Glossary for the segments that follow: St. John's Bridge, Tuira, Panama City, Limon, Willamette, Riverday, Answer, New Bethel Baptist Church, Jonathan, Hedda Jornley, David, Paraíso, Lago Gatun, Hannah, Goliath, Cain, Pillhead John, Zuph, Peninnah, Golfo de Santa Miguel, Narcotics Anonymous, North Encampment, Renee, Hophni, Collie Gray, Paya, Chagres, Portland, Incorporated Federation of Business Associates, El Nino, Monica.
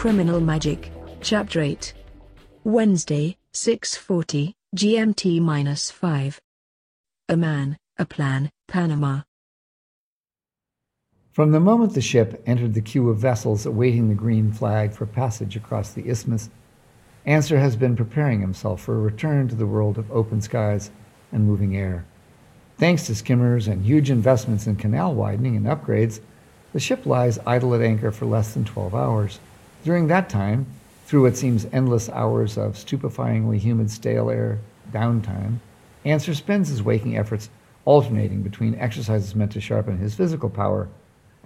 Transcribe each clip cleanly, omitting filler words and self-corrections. Criminal Magic. Chapter 8. Wednesday, 6:40, GMT-5. A Man, a Plan, Panama. From the moment the ship entered the queue of vessels awaiting the green flag for passage across the isthmus, Answer has been preparing himself for a return to the world of open skies and moving air. Thanks to skimmers and huge investments in canal widening and upgrades, the ship lies idle at anchor for less than 12 hours. During that time, through what seems endless hours of stupefyingly humid stale air downtime, Answer spends his waking efforts alternating between exercises meant to sharpen his physical power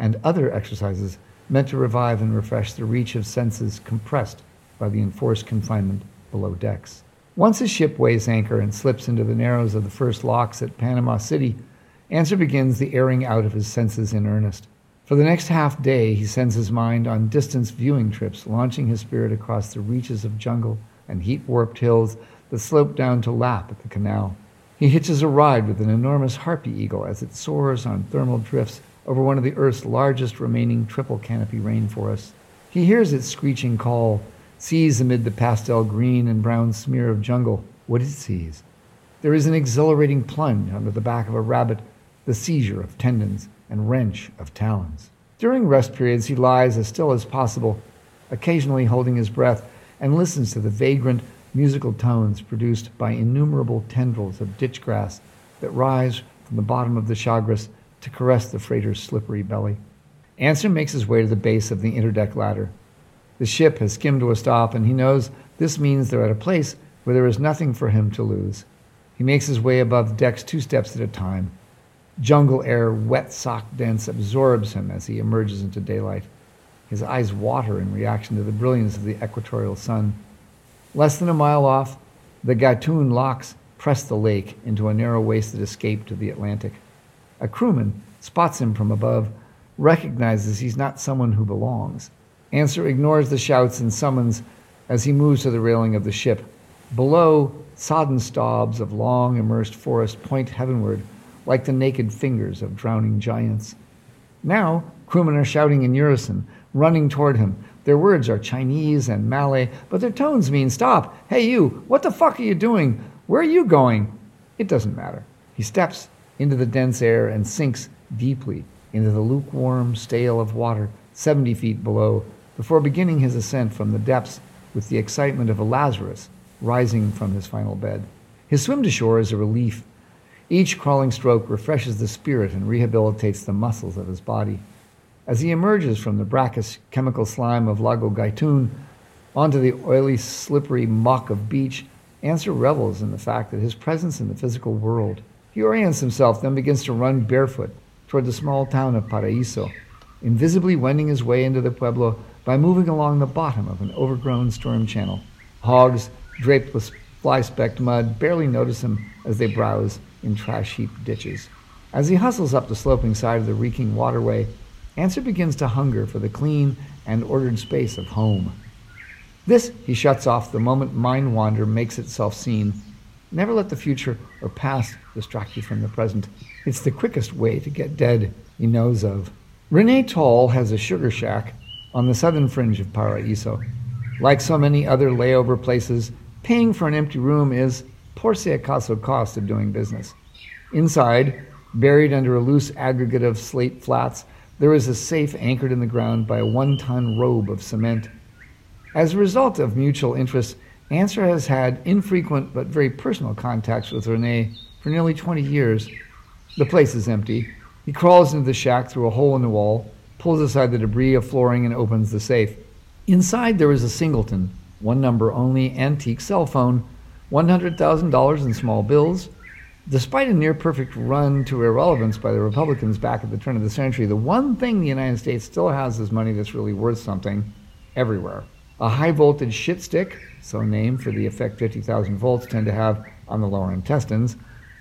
and other exercises meant to revive and refresh the reach of senses compressed by the enforced confinement below decks. Once his ship weighs anchor and slips into the narrows of the first locks at Panama City, Answer begins the airing out of his senses in earnest. For the next half day, he sends his mind on distance viewing trips, launching his spirit across the reaches of jungle and heat-warped hills that slope down to lap at the canal. He hitches a ride with an enormous harpy eagle as it soars on thermal drifts over one of the Earth's largest remaining triple-canopy rainforests. He hears its screeching call, sees amid the pastel green and brown smear of jungle what it sees. There is an exhilarating plunge under the back of a rabbit, the seizure of tendons, and wrench of talons. During rest periods, he lies as still as possible, occasionally holding his breath, and listens to the vagrant musical tones produced by innumerable tendrils of ditch grass that rise from the bottom of the Chagres to caress the freighter's slippery belly. Answer makes his way to the base of the interdeck ladder. The ship has skimmed to a stop, and he knows this means they're at a place where there is nothing for him to lose. He makes his way above decks 2 steps at a time. Jungle air, wet, sock-dense, absorbs him as he emerges into daylight. His eyes water in reaction to the brilliance of the equatorial sun. Less than a mile off, the Gatun locks press the lake into a narrow waist that escaped to the Atlantic. A crewman spots him from above, recognizes he's not someone who belongs. Answer ignores the shouts and summons as he moves to the railing of the ship. Below, sodden stobs of long, immersed forest point heavenward, like the naked fingers of drowning giants. Now, crewmen are shouting in unison, running toward him. Their words are Chinese and Malay, but their tones mean, "Stop! Hey you! What the fuck are you doing? Where are you going?" It doesn't matter. He steps into the dense air and sinks deeply into the lukewarm stale of water 70 feet below, before beginning his ascent from the depths with the excitement of a Lazarus rising from his final bed. His swim to shore is a relief. Each crawling stroke refreshes the spirit and rehabilitates the muscles of his body. As he emerges from the brackish chemical slime of Lago Gatun onto the oily, slippery muck of beach, Answer revels in the fact that his presence in the physical world. He orients himself, then begins to run barefoot toward the small town of Paraíso, invisibly wending his way into the pueblo by moving along the bottom of an overgrown storm channel. Hogs, draped with fly-specked mud, barely notice him as they browse in trash-heaped ditches. As he hustles up the sloping side of the reeking waterway, Answer begins to hunger for the clean and ordered space of home. This he shuts off the moment mind wander makes itself seen. Never let the future or past distract you from the present. It's the quickest way to get dead he knows of. Renee Tall has a sugar shack on the southern fringe of Paraíso. Like so many other layover places, paying for an empty room is por si acaso cost of doing business. Inside, buried under a loose aggregate of slate flats, there is a safe anchored in the ground by a 1-ton robe of cement. As a result of mutual interest, Answer has had infrequent but very personal contacts with Renee for nearly 20 years. The place is empty. He crawls into the shack through a hole in the wall, pulls aside the debris of flooring, and opens the safe. Inside there is a singleton, one number only, antique cell phone, $100,000 in small bills. Despite a near-perfect run to irrelevance by the Republicans back at the turn of the century, the one thing the United States still has is money that's really worth something everywhere. A high-voltage shit stick, so named for the effect 50,000 volts tend to have on the lower intestines,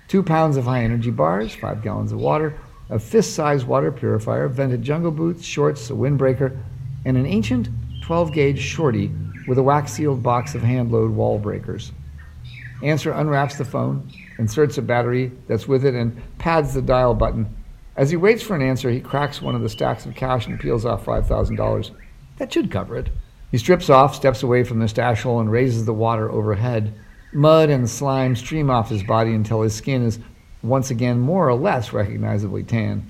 2 pounds of high-energy bars, 5 gallons of water, a fist-sized water purifier, vented jungle boots, shorts, a windbreaker, and an ancient 12-gauge shorty with a wax-sealed box of hand-load wall breakers. Answer unwraps the phone, inserts a battery that's with it, and pads the dial button. As he waits for an answer, he cracks one of the stacks of cash and peels off $5,000. That should cover it. He strips off, steps away from the stashhole, and raises the water overhead. Mud and slime stream off his body until his skin is once again more or less recognizably tan.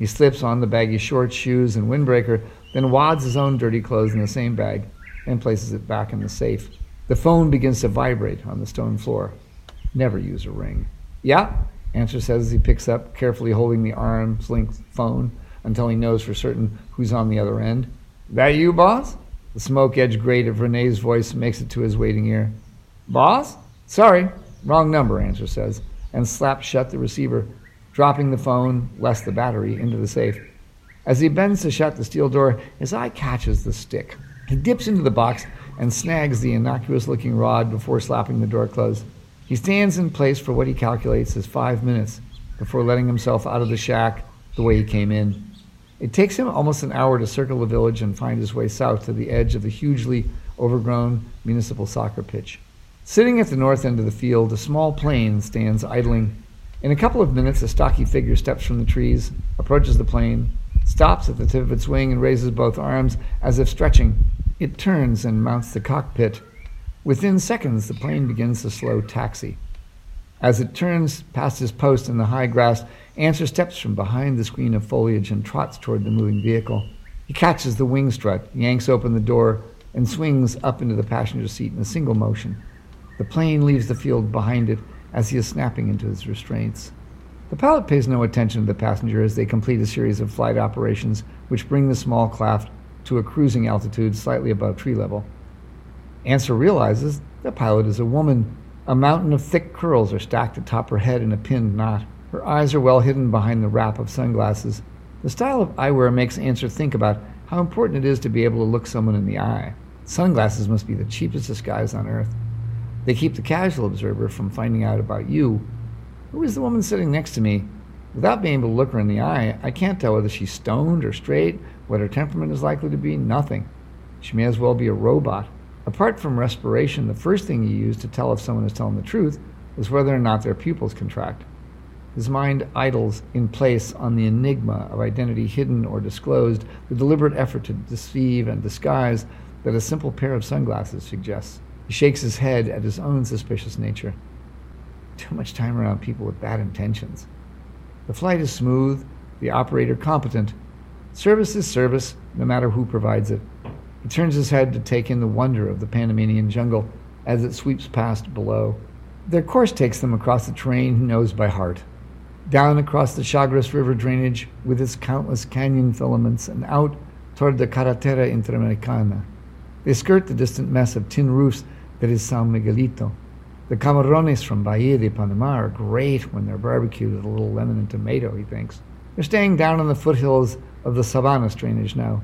He slips on the baggy shorts, shoes, and windbreaker, then wads his own dirty clothes in the same bag and places it back in the safe. The phone begins to vibrate on the stone floor. Never use a ring. Yeah, Answer says as he picks up, carefully holding the arm's length phone until he knows for certain who's on the other end. That you, boss? The smoke-edged grate of Renee's voice makes it to his waiting ear. Boss? Sorry, wrong number, Answer says, and slaps shut the receiver, dropping the phone, less the battery, into the safe. As he bends to shut the steel door, his eye catches the stick. He dips into the box and snags the innocuous-looking rod before slapping the door closed. He stands in place for what he calculates as 5 minutes before letting himself out of the shack the way he came in. It takes him almost an hour to circle the village and find his way south to the edge of the hugely overgrown municipal soccer pitch. Sitting at the north end of the field, a small plane stands idling. In a couple of minutes, a stocky figure steps from the trees, approaches the plane, stops at the tip of its wing and raises both arms as if stretching. It turns and mounts the cockpit. Within seconds, the plane begins the slow taxi. As it turns past his post in the high grass, Answer steps from behind the screen of foliage and trots toward the moving vehicle. He catches the wing strut, yanks open the door, and swings up into the passenger seat in a single motion. The plane leaves the field behind it as he is snapping into his restraints. The pilot pays no attention to the passenger as they complete a series of flight operations which bring the small craft to a cruising altitude slightly above tree level. Answer realizes the pilot is a woman. A mountain of thick curls are stacked atop her head in a pinned knot. Her eyes are well hidden behind the wrap of sunglasses. The style of eyewear makes Answer think about how important it is to be able to look someone in the eye. Sunglasses must be the cheapest disguise on earth. They keep the casual observer from finding out about you. Who is the woman sitting next to me? Without being able to look her in the eye, I can't tell whether she's stoned or straight, what her temperament is likely to be, nothing. She may as well be a robot. Apart from respiration, the first thing you use to tell if someone is telling the truth is whether or not their pupils contract. His mind idles in place on the enigma of identity hidden or disclosed, the deliberate effort to deceive and disguise that a simple pair of sunglasses suggests. He shakes his head at his own suspicious nature. Too much time around people with bad intentions. The flight is smooth, the operator competent. Service is service, no matter who provides it. He turns his head to take in the wonder of the Panamanian jungle as it sweeps past below. Their course takes them across the terrain he knows by heart. Down across the Chagres River drainage with its countless canyon filaments and out toward the Carretera Interamericana. They skirt the distant mess of tin roofs that is San Miguelito. The Camarones from Bahia de Panamá are great when they're barbecued with a little lemon and tomato, he thinks. They're staying down in the foothills of the Sabanas drainage now.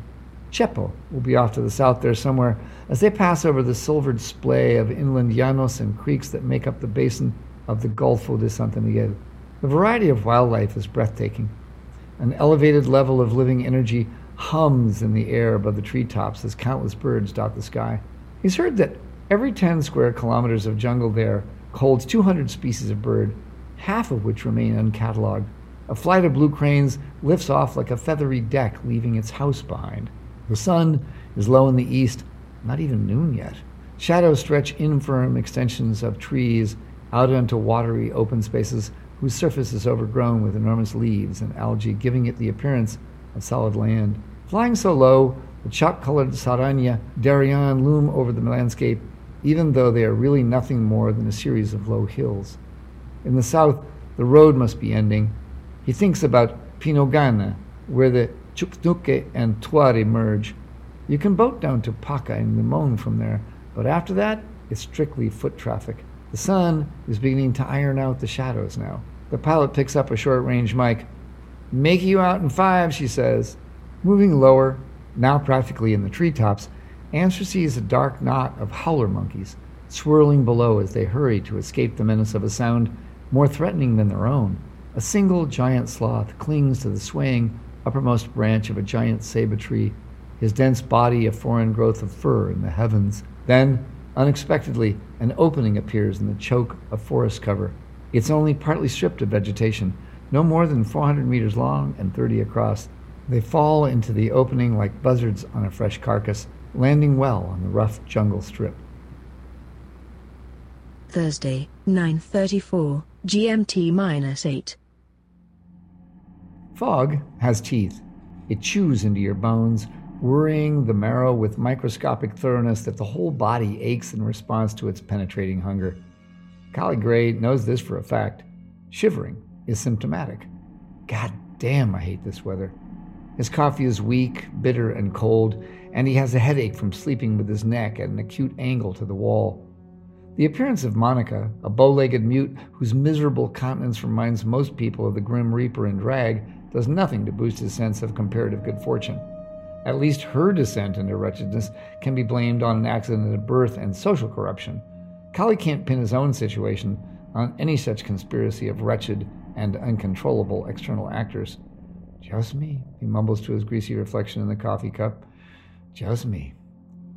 Chepo will be off to the south there somewhere as they pass over the silvered splay of inland llanos and creeks that make up the basin of the Golfo de Santa Miguel. The variety of wildlife is breathtaking. An elevated level of living energy hums in the air above the treetops as countless birds dot the sky. He's heard that every 10 square kilometers of jungle there holds 200 species of bird, half of which remain uncatalogued. A flight of blue cranes lifts off like a feathery deck, leaving its house behind. The sun is low in the east, not even noon yet. Shadows stretch infirm extensions of trees out into watery open spaces whose surface is overgrown with enormous leaves and algae, giving it the appearance of solid land. Flying so low, the chalk-colored Saranya Daryan loom over the landscape, even though they are really nothing more than a series of low hills. In the south, the road must be ending. He thinks about Pinogana, where the Chucunaque and Tuira merge. You can boat down to Paya and Limon from there, but after that, it's strictly foot traffic. The sun is beginning to iron out the shadows now. The pilot picks up a short-range mic. Make you out in 5, she says. Moving lower, now practically in the treetops, Answer sees a dark knot of howler monkeys swirling below as they hurry to escape the menace of a sound more threatening than their own. A single giant sloth clings to the swaying uppermost branch of a giant ceiba tree, his dense body a foreign growth of fur in the heavens. Then, unexpectedly, an opening appears in the choke of forest cover. It's only partly stripped of vegetation, no more than 400 meters long and 30 across. They fall into the opening like buzzards on a fresh carcass, landing well on the rough jungle strip. Thursday, 9:34, GMT -8. Fog has teeth. It chews into your bones, worrying the marrow with microscopic thoroughness that the whole body aches in response to its penetrating hunger. Collie Gray knows this for a fact. Shivering is symptomatic. God damn, I hate this weather. His coffee is weak, bitter, and cold, and he has a headache from sleeping with his neck at an acute angle to the wall. The appearance of Monica, a bow-legged mute whose miserable countenance reminds most people of the Grim Reaper in drag, does nothing to boost his sense of comparative good fortune. At least her descent into wretchedness can be blamed on an accident at birth and social corruption. Collie can't pin his own situation on any such conspiracy of wretched and uncontrollable external actors. Just me, he mumbles to his greasy reflection in the coffee cup. Just me.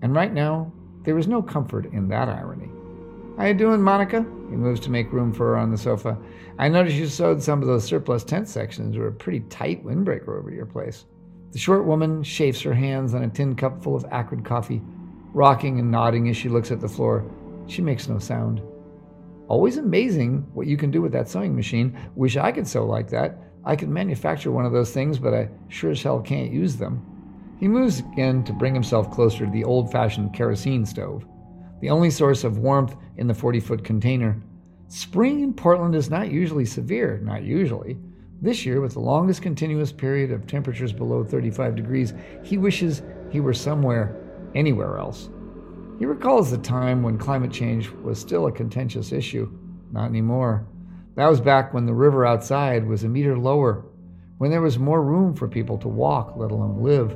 And right now, there is no comfort in that irony. How you doing, Monica? He moves to make room for her on the sofa. I noticed you sewed some of those surplus tent sections to a pretty tight windbreaker over your place. The short woman chafes her hands on a tin cup full of acrid coffee, rocking and nodding as she looks at the floor. She makes no sound. Always amazing what you can do with that sewing machine. Wish I could sew like that. I could manufacture one of those things, but I sure as hell can't use them. He moves again to bring himself closer to the old-fashioned kerosene stove, the only source of warmth in the 40-foot container. Spring in Portland is not usually severe, not usually. This year, with the longest continuous period of temperatures below 35 degrees, he wishes he were somewhere, anywhere else. He recalls the time when climate change was still a contentious issue. Not anymore. That was back when the river outside was a meter lower, when there was more room for people to walk, let alone live.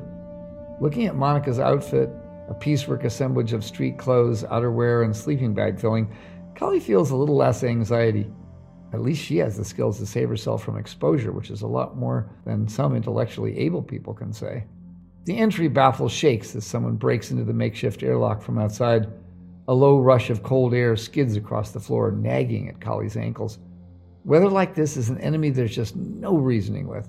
Looking at Monica's outfit, a piecework assemblage of street clothes, outerwear, and sleeping bag filling, Collie feels a little less anxiety. At least she has the skills to save herself from exposure, which is a lot more than some intellectually able people can say. The entry baffle shakes as someone breaks into the makeshift airlock from outside. A low rush of cold air skids across the floor, nagging at Collie's ankles. Weather like this is an enemy there's just no reasoning with.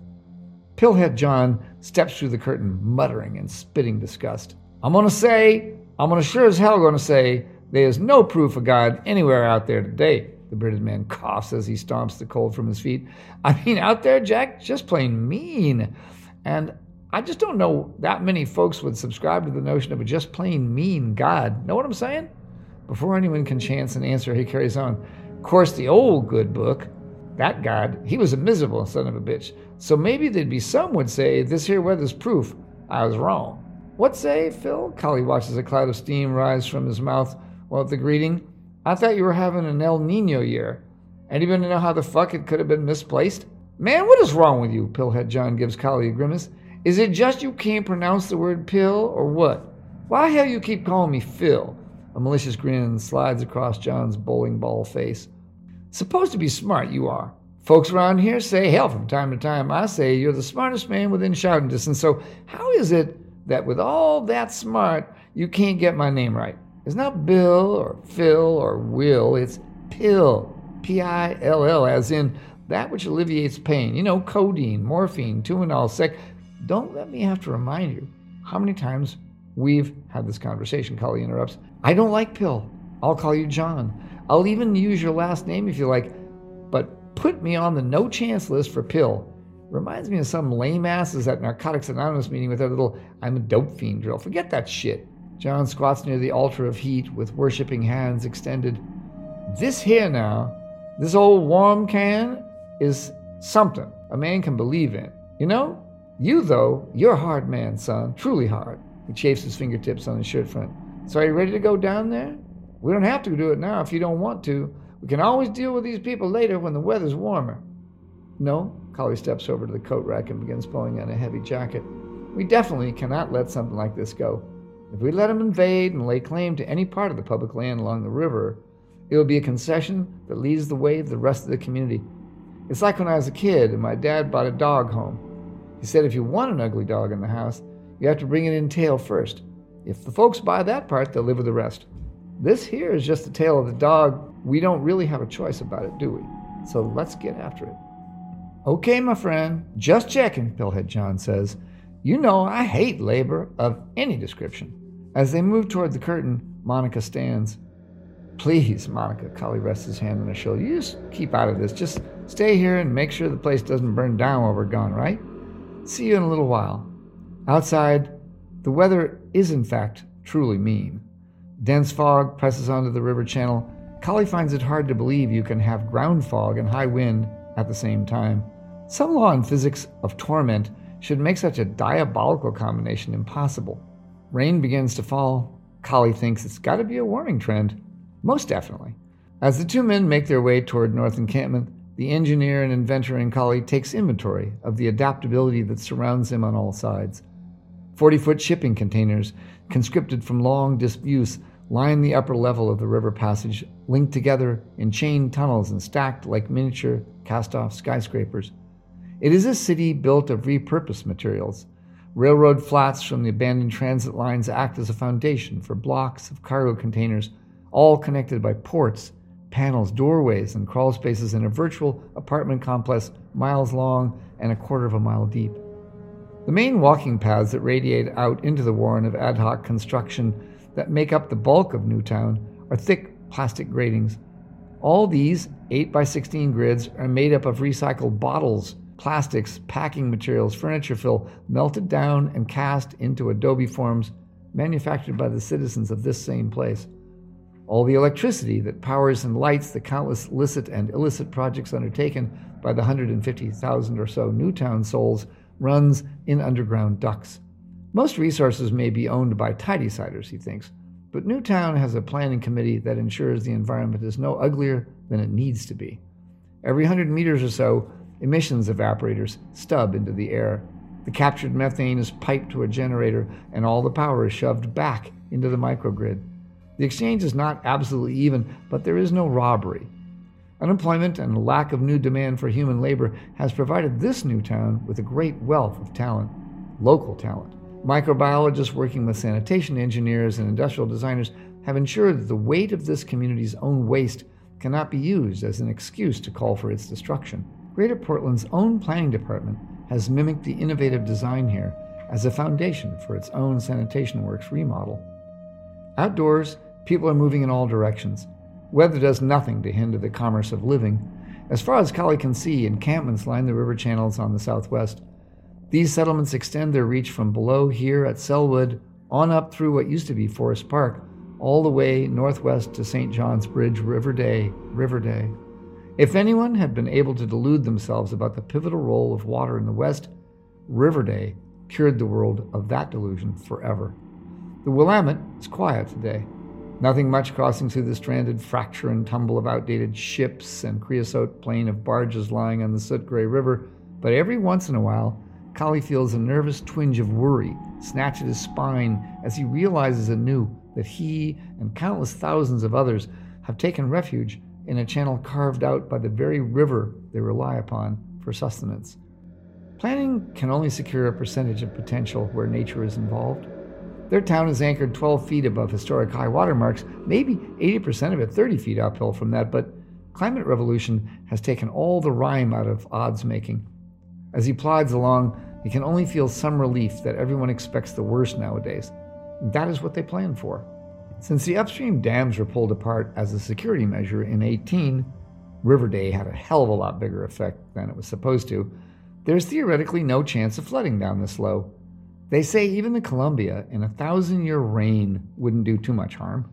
Pillhead John steps through the curtain, muttering and spitting disgust. I'm sure as hell gonna say, there's no proof of God anywhere out there today, the bearded man coughs as he stomps the cold from his feet. I mean, out there, Jack, just plain mean. And I just don't know that many folks would subscribe to the notion of a just plain mean God. Know what I'm saying? Before anyone can chance an answer, he carries on. Of course, the old good book, that God, he was a miserable son of a bitch. So maybe there'd be some would say, this here weather's proof I was wrong. What say, Phil? Collie watches a cloud of steam rise from his mouth while at the greeting. I thought you were having an El Nino year. Anybody know how the fuck it could have been misplaced? Man, what is wrong with you? Pillhead John gives Collie a grimace. Is it just you can't pronounce the word pill or what? Why hell you keep calling me Phil? A malicious grin slides across John's bowling ball face. Supposed to be smart, you are. Folks around here say, hell, from time to time, I say you're the smartest man within shouting distance. So how is it that with all that smart, you can't get my name right? It's not Bill or Phil or Will. It's pill, P-I-L-L, as in that which alleviates pain. You know, codeine, morphine, Tuinol, sec. Don't let me have to remind you how many times we've had this conversation. Collie interrupts. I don't like pill. I'll call you John. I'll even use your last name if you like, but put me on the no chance list for pill. Reminds me of some lame asses at Narcotics Anonymous meeting with their little I'm a dope fiend drill. Forget that shit. John squats near the altar of heat with worshiping hands extended. This here now, this old warm can is something a man can believe in. You know, you though, you're a hard man, son, truly hard. He chafes his fingertips on his shirt front. So are you ready to go down there? We don't have to do it now if you don't want to. We can always deal with these people later when the weather's warmer. No, Collie steps over to the coat rack and begins pulling on a heavy jacket. We definitely cannot let something like this go. If we let them invade and lay claim to any part of the public land along the river, it will be a concession that leads the way of the rest of the community. It's like when I was a kid and my dad bought a dog home. He said if you want an ugly dog in the house, you have to bring it in tail first. If the folks buy that part, they'll live with the rest. This here is just the tail of the dog. We don't really have a choice about it, do we? So let's get after it. Okay, my friend, just checking, Pillhead John says. You know I hate labor of any description. As they move toward the curtain, Monica stands. "Please, Monica," Collie rests his hand on her shoulder. "You just keep out of this. Just stay here and make sure the place doesn't burn down while we're gone, right? See you in a little while." Outside, the weather is in fact truly mean. Dense fog presses onto the river channel. Collie finds it hard to believe you can have ground fog and high wind at the same time. Some law and physics of torment should make such a diabolical combination impossible. Rain begins to fall. Collie thinks it's got to be a warming trend. Most definitely. As the two men make their way toward North Encampment, the engineer and inventor in Collie takes inventory of the adaptability that surrounds him on all sides. 40-foot shipping containers, conscripted from long disuse, line the upper level of the river passage, linked together in chain tunnels and stacked like miniature cast-off skyscrapers. It is a city built of repurposed materials. Railroad flats from the abandoned transit lines act as a foundation for blocks of cargo containers, all connected by ports, panels, doorways, and crawl spaces in a virtual apartment complex miles long and 25 miles deep. The main walking paths that radiate out into the warren of ad hoc construction that make up the bulk of Newtown are thick plastic gratings. All these 8x16 grids are made up of recycled bottles, plastics, packing materials, furniture fill, melted down and cast into adobe forms manufactured by the citizens of this same place. All the electricity that powers and lights the countless licit and illicit projects undertaken by the 150,000 or so Newtown souls runs in underground ducts. Most resources may be owned by tidy-siders, he thinks, but Newtown has a planning committee that ensures the environment is no uglier than it needs to be. Every 100 meters or so, emissions evaporators stub into the air. The captured methane is piped to a generator, and all the power is shoved back into the microgrid. The exchange is not absolutely even, but there is no robbery. Unemployment and a lack of new demand for human labor has provided this new town with a great wealth of talent, local talent. Microbiologists working with sanitation engineers and industrial designers have ensured that the weight of this community's own waste cannot be used as an excuse to call for its destruction. Greater Portland's own planning department has mimicked the innovative design here as a foundation for its own sanitation works remodel. Outdoors, people are moving in all directions. Weather does nothing to hinder the commerce of living. As far as Collie can see, encampments line the river channels on the southwest. These settlements extend their reach from below here at Selwood on up through what used to be Forest Park, all the way northwest to St. John's Bridge, Riverday. If anyone had been able to delude themselves about the pivotal role of water in the West, Riverday cured the world of that delusion forever. The Willamette is quiet today. Nothing much crossing through the stranded fracture and tumble of outdated ships and creosote plain of barges lying on the soot-gray river, but every once in a while, Collie feels a nervous twinge of worry snatch at his spine as he realizes anew that he and countless thousands of others have taken refuge in a channel carved out by the very river they rely upon for sustenance. Planning can only secure a percentage of potential where nature is involved. Their town is anchored 12 feet above historic high water marks, maybe 80% of it 30 feet uphill from that, but climate revolution has taken all the rhyme out of odds making. As he plods along, he can only feel some relief that everyone expects the worst nowadays. That is what they plan for. Since the upstream dams were pulled apart as a security measure in 18, Riverday had a hell of a lot bigger effect than it was supposed to. There's theoretically no chance of flooding down this low. They say even the Columbia in a 1,000-year rain wouldn't do too much harm.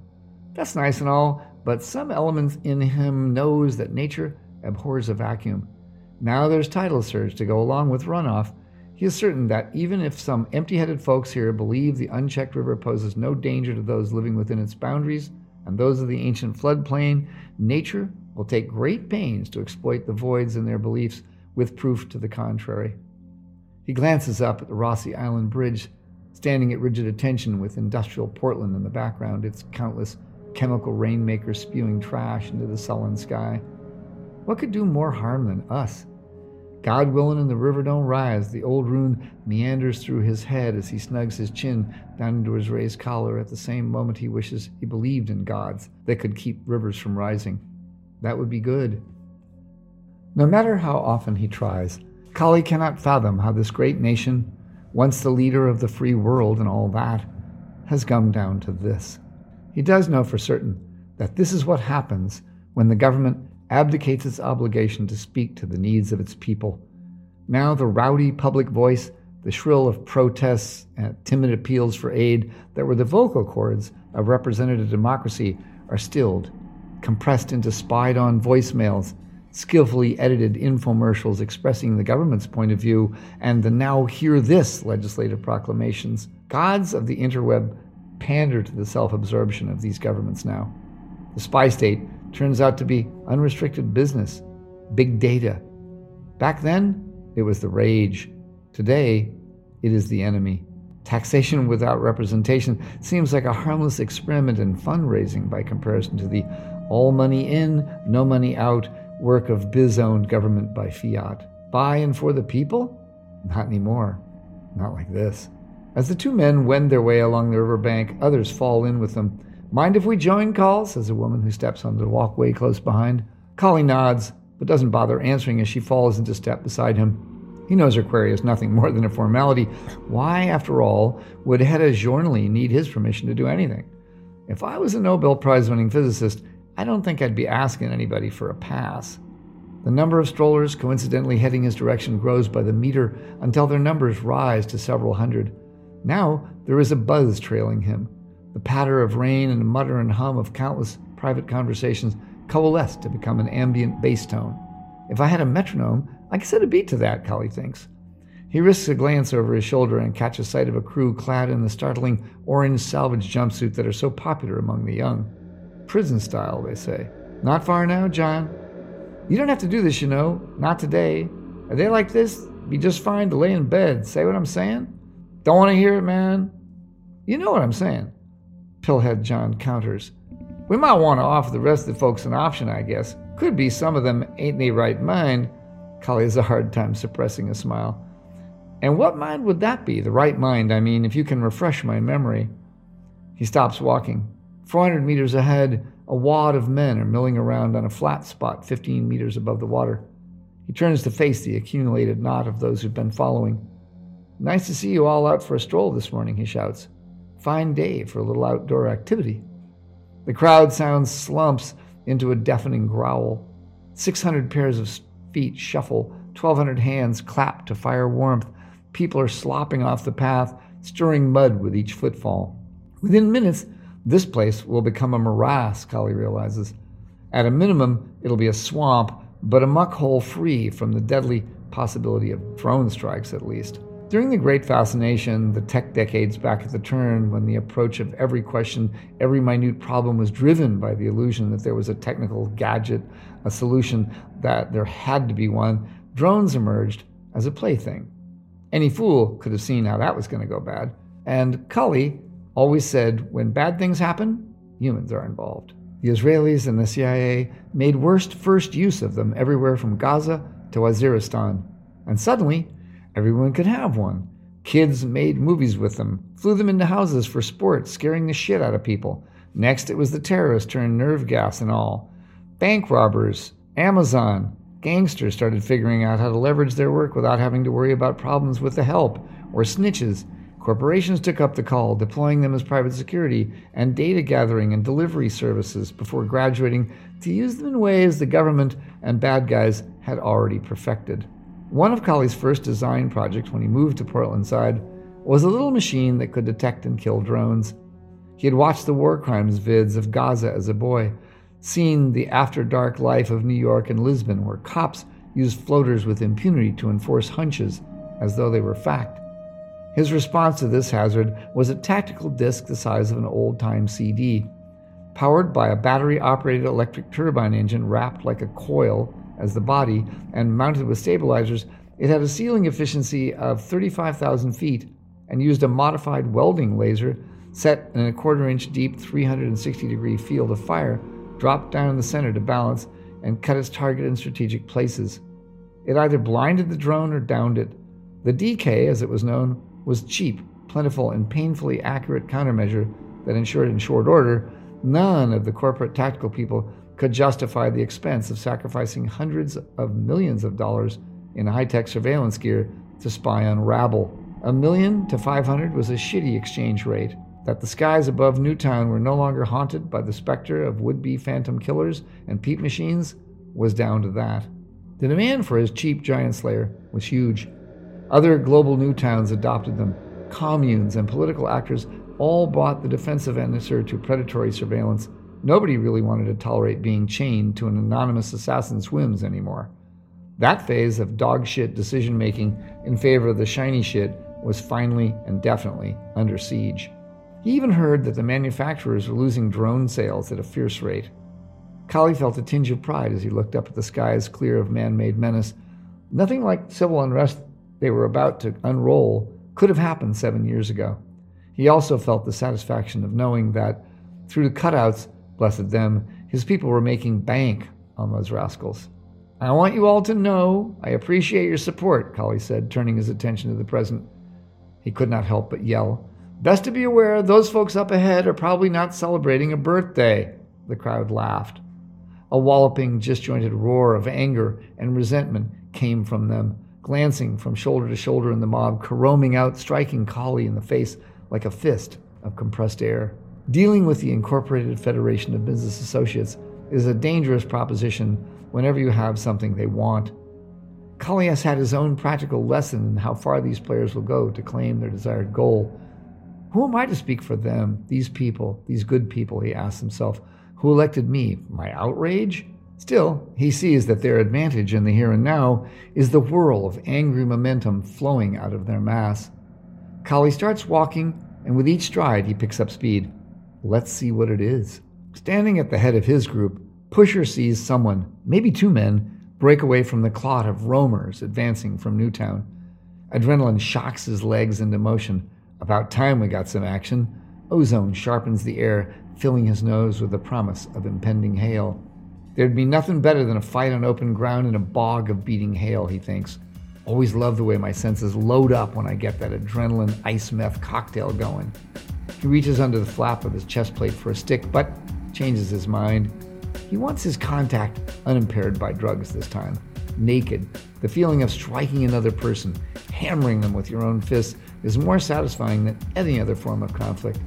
That's nice and all, but some element in him knows that nature abhors a vacuum. Now there's tidal surge to go along with runoff. He is certain that even if some empty-headed folks here believe the unchecked river poses no danger to those living within its boundaries and those of the ancient floodplain, nature will take great pains to exploit the voids in their beliefs with proof to the contrary. He glances up at the Rossi Island Bridge, standing at rigid attention with industrial Portland in the background, its countless chemical rainmakers spewing trash into the sullen sky. What could do more harm than us? God willing and the river don't rise, the old rune meanders through his head as he snugs his chin down into his raised collar at the same moment he wishes he believed in gods that could keep rivers from rising. That would be good. No matter how often he tries, Collie cannot fathom how this great nation, once the leader of the free world and all that, has come down to this. He does know for certain that this is what happens when the government abdicates its obligation to speak to the needs of its people. Now the rowdy public voice, the shrill of protests and timid appeals for aid that were the vocal cords of representative democracy are stilled, compressed into spied-on voicemails, skillfully edited infomercials expressing the government's point of view, and the now hear this legislative proclamations. Gods of the interweb pander to the self-absorption of these governments now. The spy state turns out to be unrestricted business, big data. Back then, it was the rage. Today, it is the enemy. Taxation without representation seems like a harmless experiment in fundraising by comparison to the all money in, no money out work of biz-owned government by fiat. By and for the people? Not anymore. Not like this. As the two men wend their way along the riverbank, others fall in with them. "Mind if we join, Call?" says a woman who steps onto the walkway close behind. Collie nods, but doesn't bother answering as she falls into step beside him. He knows her query is nothing more than a formality. Why, after all, would Hedda Jornley need his permission to do anything? If I was a Nobel Prize-winning physicist, I don't think I'd be asking anybody for a pass. The number of strollers coincidentally heading his direction grows by the meter until their numbers rise to several hundred. Now there is a buzz trailing him. The patter of rain and the mutter and hum of countless private conversations coalesce to become an ambient bass tone. If I had a metronome, I could set a beat to that, Collie thinks. He risks a glance over his shoulder and catches sight of a crew clad in the startling orange salvage jumpsuit that are so popular among the young. Prison style, they say. "Not far now, John?" "You don't have to do this, you know. Not today. A day like this, be just fine to lay in bed. Say what I'm saying?" "Don't want to hear it, man." "You know what I'm saying," Pillhead John counters. "We might want to offer the rest of the folks an option, I guess. Could be some of them ain't in their right mind." Collie has a hard time suppressing a smile. "And what mind would that be? The right mind, I mean, if you can refresh my memory." He stops walking. 400 meters ahead, a wad of men are milling around on a flat spot 15 meters above the water. He turns to face the accumulated knot of those who've been following. "Nice to see you all out for a stroll this morning," he shouts. "Fine day for a little outdoor activity." The crowd sound slumps into a deafening growl. 600 pairs of feet shuffle, 1,200 hands clap to fire warmth. People are slopping off the path, stirring mud with each footfall. Within minutes, this place will become a morass, Collie realizes. At a minimum, it'll be a swamp, but a muck hole free from the deadly possibility of drone strikes, at least. During the Great Fascination, the tech decades back at the turn, when the approach of every question, every minute problem was driven by the illusion that there was a technical gadget, a solution, that there had to be one, drones emerged as a plaything. Any fool could have seen how that was going to go bad. And Collie always said, when bad things happen, humans are involved. The Israelis and the CIA made worst first use of them everywhere from Gaza to Waziristan. And suddenly, everyone could have one. Kids made movies with them, flew them into houses for sport, scaring the shit out of people. Next, it was the terrorists turned nerve gas and all. Bank robbers, Amazon, gangsters started figuring out how to leverage their work without having to worry about problems with the help or snitches. Corporations took up the call, deploying them as private security and data gathering and delivery services before graduating to use them in ways the government and bad guys had already perfected. One of Collie's first design projects when he moved to Portland side was a little machine that could detect and kill drones. He had watched the war crimes vids of Gaza as a boy, seen the after-dark life of New York and Lisbon, where cops used floaters with impunity to enforce hunches as though they were fact. His response to this hazard was a tactical disc the size of an old-time CD, powered by a battery-operated electric turbine engine wrapped like a coil as the body and mounted with stabilizers. It had a sealing efficiency of 35,000 feet and used a modified welding laser set in a quarter-inch deep 360-degree field of fire, dropped down in the center to balance and cut its target in strategic places. It either blinded the drone or downed it. The DK, as it was known, was cheap, plentiful, and painfully accurate countermeasure that ensured in short order none of the corporate tactical people could justify the expense of sacrificing hundreds of millions of dollars in high-tech surveillance gear to spy on rabble. $1 million to $500 was a shitty exchange rate. that the skies above Newtown were no longer haunted by the specter of would-be phantom killers and peep machines was down to that. The demand for his cheap giant slayer was huge. Other global new towns adopted them. Communes and political actors all bought the defensive answer to predatory surveillance. Nobody really wanted to tolerate being chained to an anonymous assassin's whims anymore. That phase of dog shit decision-making in favor of the shiny shit was finally and definitely under siege. He even heard that the manufacturers were losing drone sales at a fierce rate. Collie felt a tinge of pride as he looked up at the skies clear of man-made menace. Nothing like civil unrest they were about to unroll could have happened 7 years ago. He also felt the satisfaction of knowing that, through the cutouts, blessed them, his people were making bank on those rascals. "I want you all to know I appreciate your support," Collie said, turning his attention to the present. He could not help but yell, "Best to be aware, those folks up ahead are probably not celebrating a birthday." The crowd laughed. A walloping, disjointed roar of anger and resentment came from them, glancing from shoulder to shoulder in the mob, caroming out, striking Collie in the face like a fist of compressed air. Dealing with the Incorporated Federation of Business Associates is a dangerous proposition whenever you have something they want. Collie has had his own practical lesson in how far these players will go to claim their desired goal. "Who am I to speak for them, these people, these good people," he asked himself. "Who elected me? My outrage?" Still, he sees that their advantage in the here and now is the whirl of angry momentum flowing out of their mass. Collie starts walking, and with each stride he picks up speed. Let's see what it is. Standing at the head of his group, Pusher sees someone, maybe two men, break away from the clot of roamers advancing from Newtown. Adrenaline shocks his legs into motion. About time we got some action. Ozone sharpens the air, filling his nose with the promise of impending hail. There'd be nothing better than a fight on open ground in a bog of beating hail, he thinks. Always love the way my senses load up when I get that adrenaline ice meth cocktail going. He reaches under the flap of his chest plate for a stick, but changes his mind. He wants his contact unimpaired by drugs this time. Naked, the feeling of striking another person, hammering them with your own fists, is more satisfying than any other form of conflict.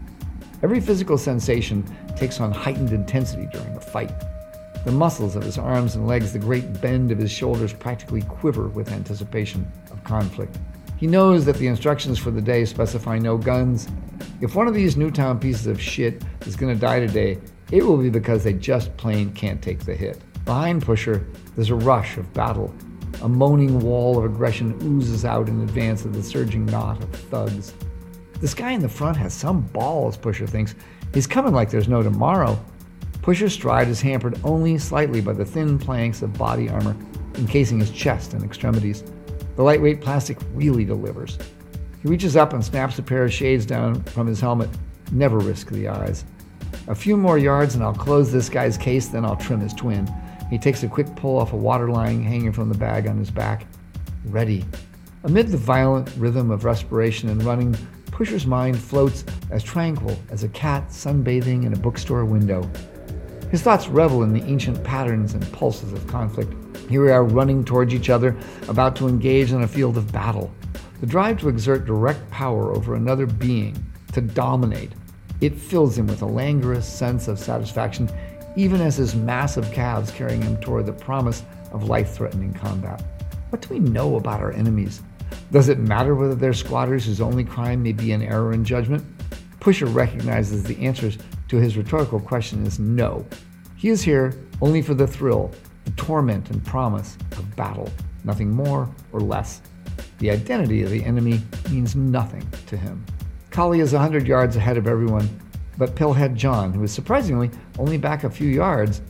Every physical sensation takes on heightened intensity during a fight. The muscles of his arms and legs, the great bend of his shoulders practically quiver with anticipation of conflict. He knows that the instructions for the day specify no guns. If one of these Newtown pieces of shit is going to die today, it will be because they just plain can't take the hit. Behind Pusher, there's a rush of battle. A moaning wall of aggression oozes out in advance of the surging knot of thugs. This guy in the front has some balls, Pusher thinks. He's coming like there's no tomorrow. Pusher's stride is hampered only slightly by the thin planks of body armor encasing his chest and extremities. The lightweight plastic really delivers. He reaches up and snaps a pair of shades down from his helmet. Never risk the eyes. A few more yards and I'll close this guy's case, then I'll trim his twin. He takes a quick pull off a water line hanging from the bag on his back. Ready. Amid the violent rhythm of respiration and running, Pusher's mind floats as tranquil as a cat sunbathing in a bookstore window. His thoughts revel in the ancient patterns and pulses of conflict. Here we are running towards each other, about to engage in a field of battle. The drive to exert direct power over another being, to dominate, it fills him with a languorous sense of satisfaction, even as his massive calves carrying him toward the promise of life-threatening combat. What do we know about our enemies? Does it matter whether they're squatters whose only crime may be an error in judgment? Pusher recognizes the answers to his rhetorical question is no. He is here only for the thrill, the torment and promise of battle, nothing more or less. The identity of the enemy means nothing to him. Collie is 100 yards ahead of everyone, but Pillhead John, who is surprisingly only back a few yards.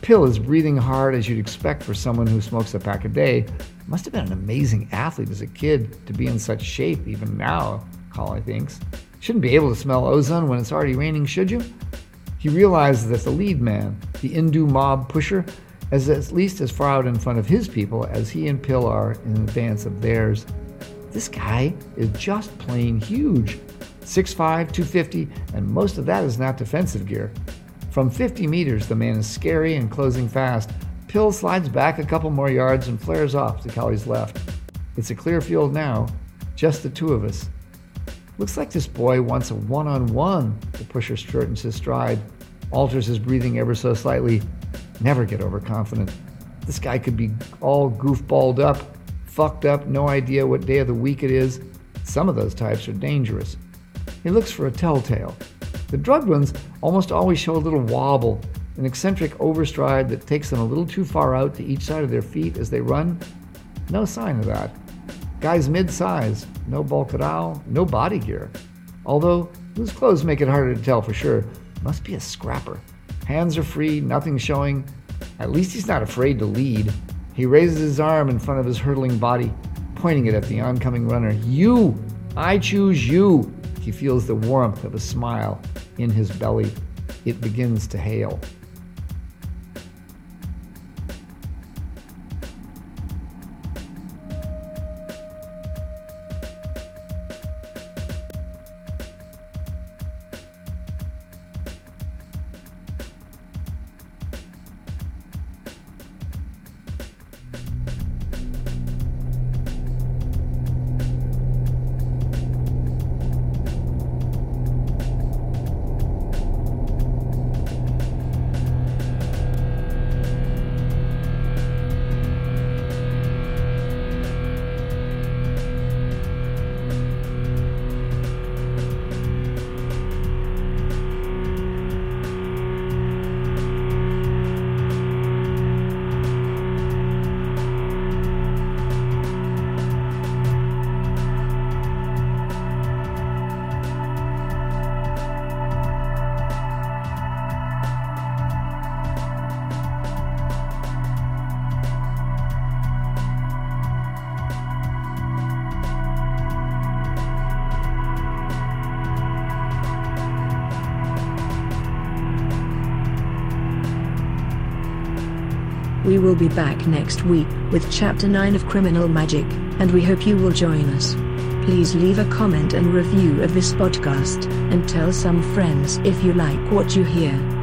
Pill is breathing hard, as you'd expect for someone who smokes a pack a day. Must have been an amazing athlete as a kid to be in such shape even now, Collie thinks. Shouldn't be able to smell ozone when it's already raining, should you? He realizes that the lead man, the Indu mob Pusher, is at least as far out in front of his people as he and Pill are in advance of theirs. This guy is just plain huge. 6'5", 250, and most of that is not defensive gear. From 50 meters, the man is scary and closing fast. Pill slides back a couple more yards and flares off to Collie's left. It's a clear field now, just the two of us. Looks like this boy wants a one-on-one. The pusher straightens his stride, alters his breathing ever so slightly. Never get overconfident. This guy could be all goofballed up, fucked up, no idea what day of the week it is. Some of those types are dangerous. He looks for a telltale. The drugged ones almost always show a little wobble, an eccentric overstride that takes them a little too far out to each side of their feet as they run. No sign of that. Guy's mid-size, no bolqueral, no body gear. Although, loose clothes make it harder to tell for sure. Must be a scrapper. Hands are free, nothing showing. At least he's not afraid to lead. He raises his arm in front of his hurtling body, pointing it at the oncoming runner. You! I choose you! He feels the warmth of a smile in his belly. It begins to hail. We will be back next week with Chapter 9 of Criminal Magic, and we hope you will join us. Please leave a comment and review of this podcast, and tell some friends if you like what you hear.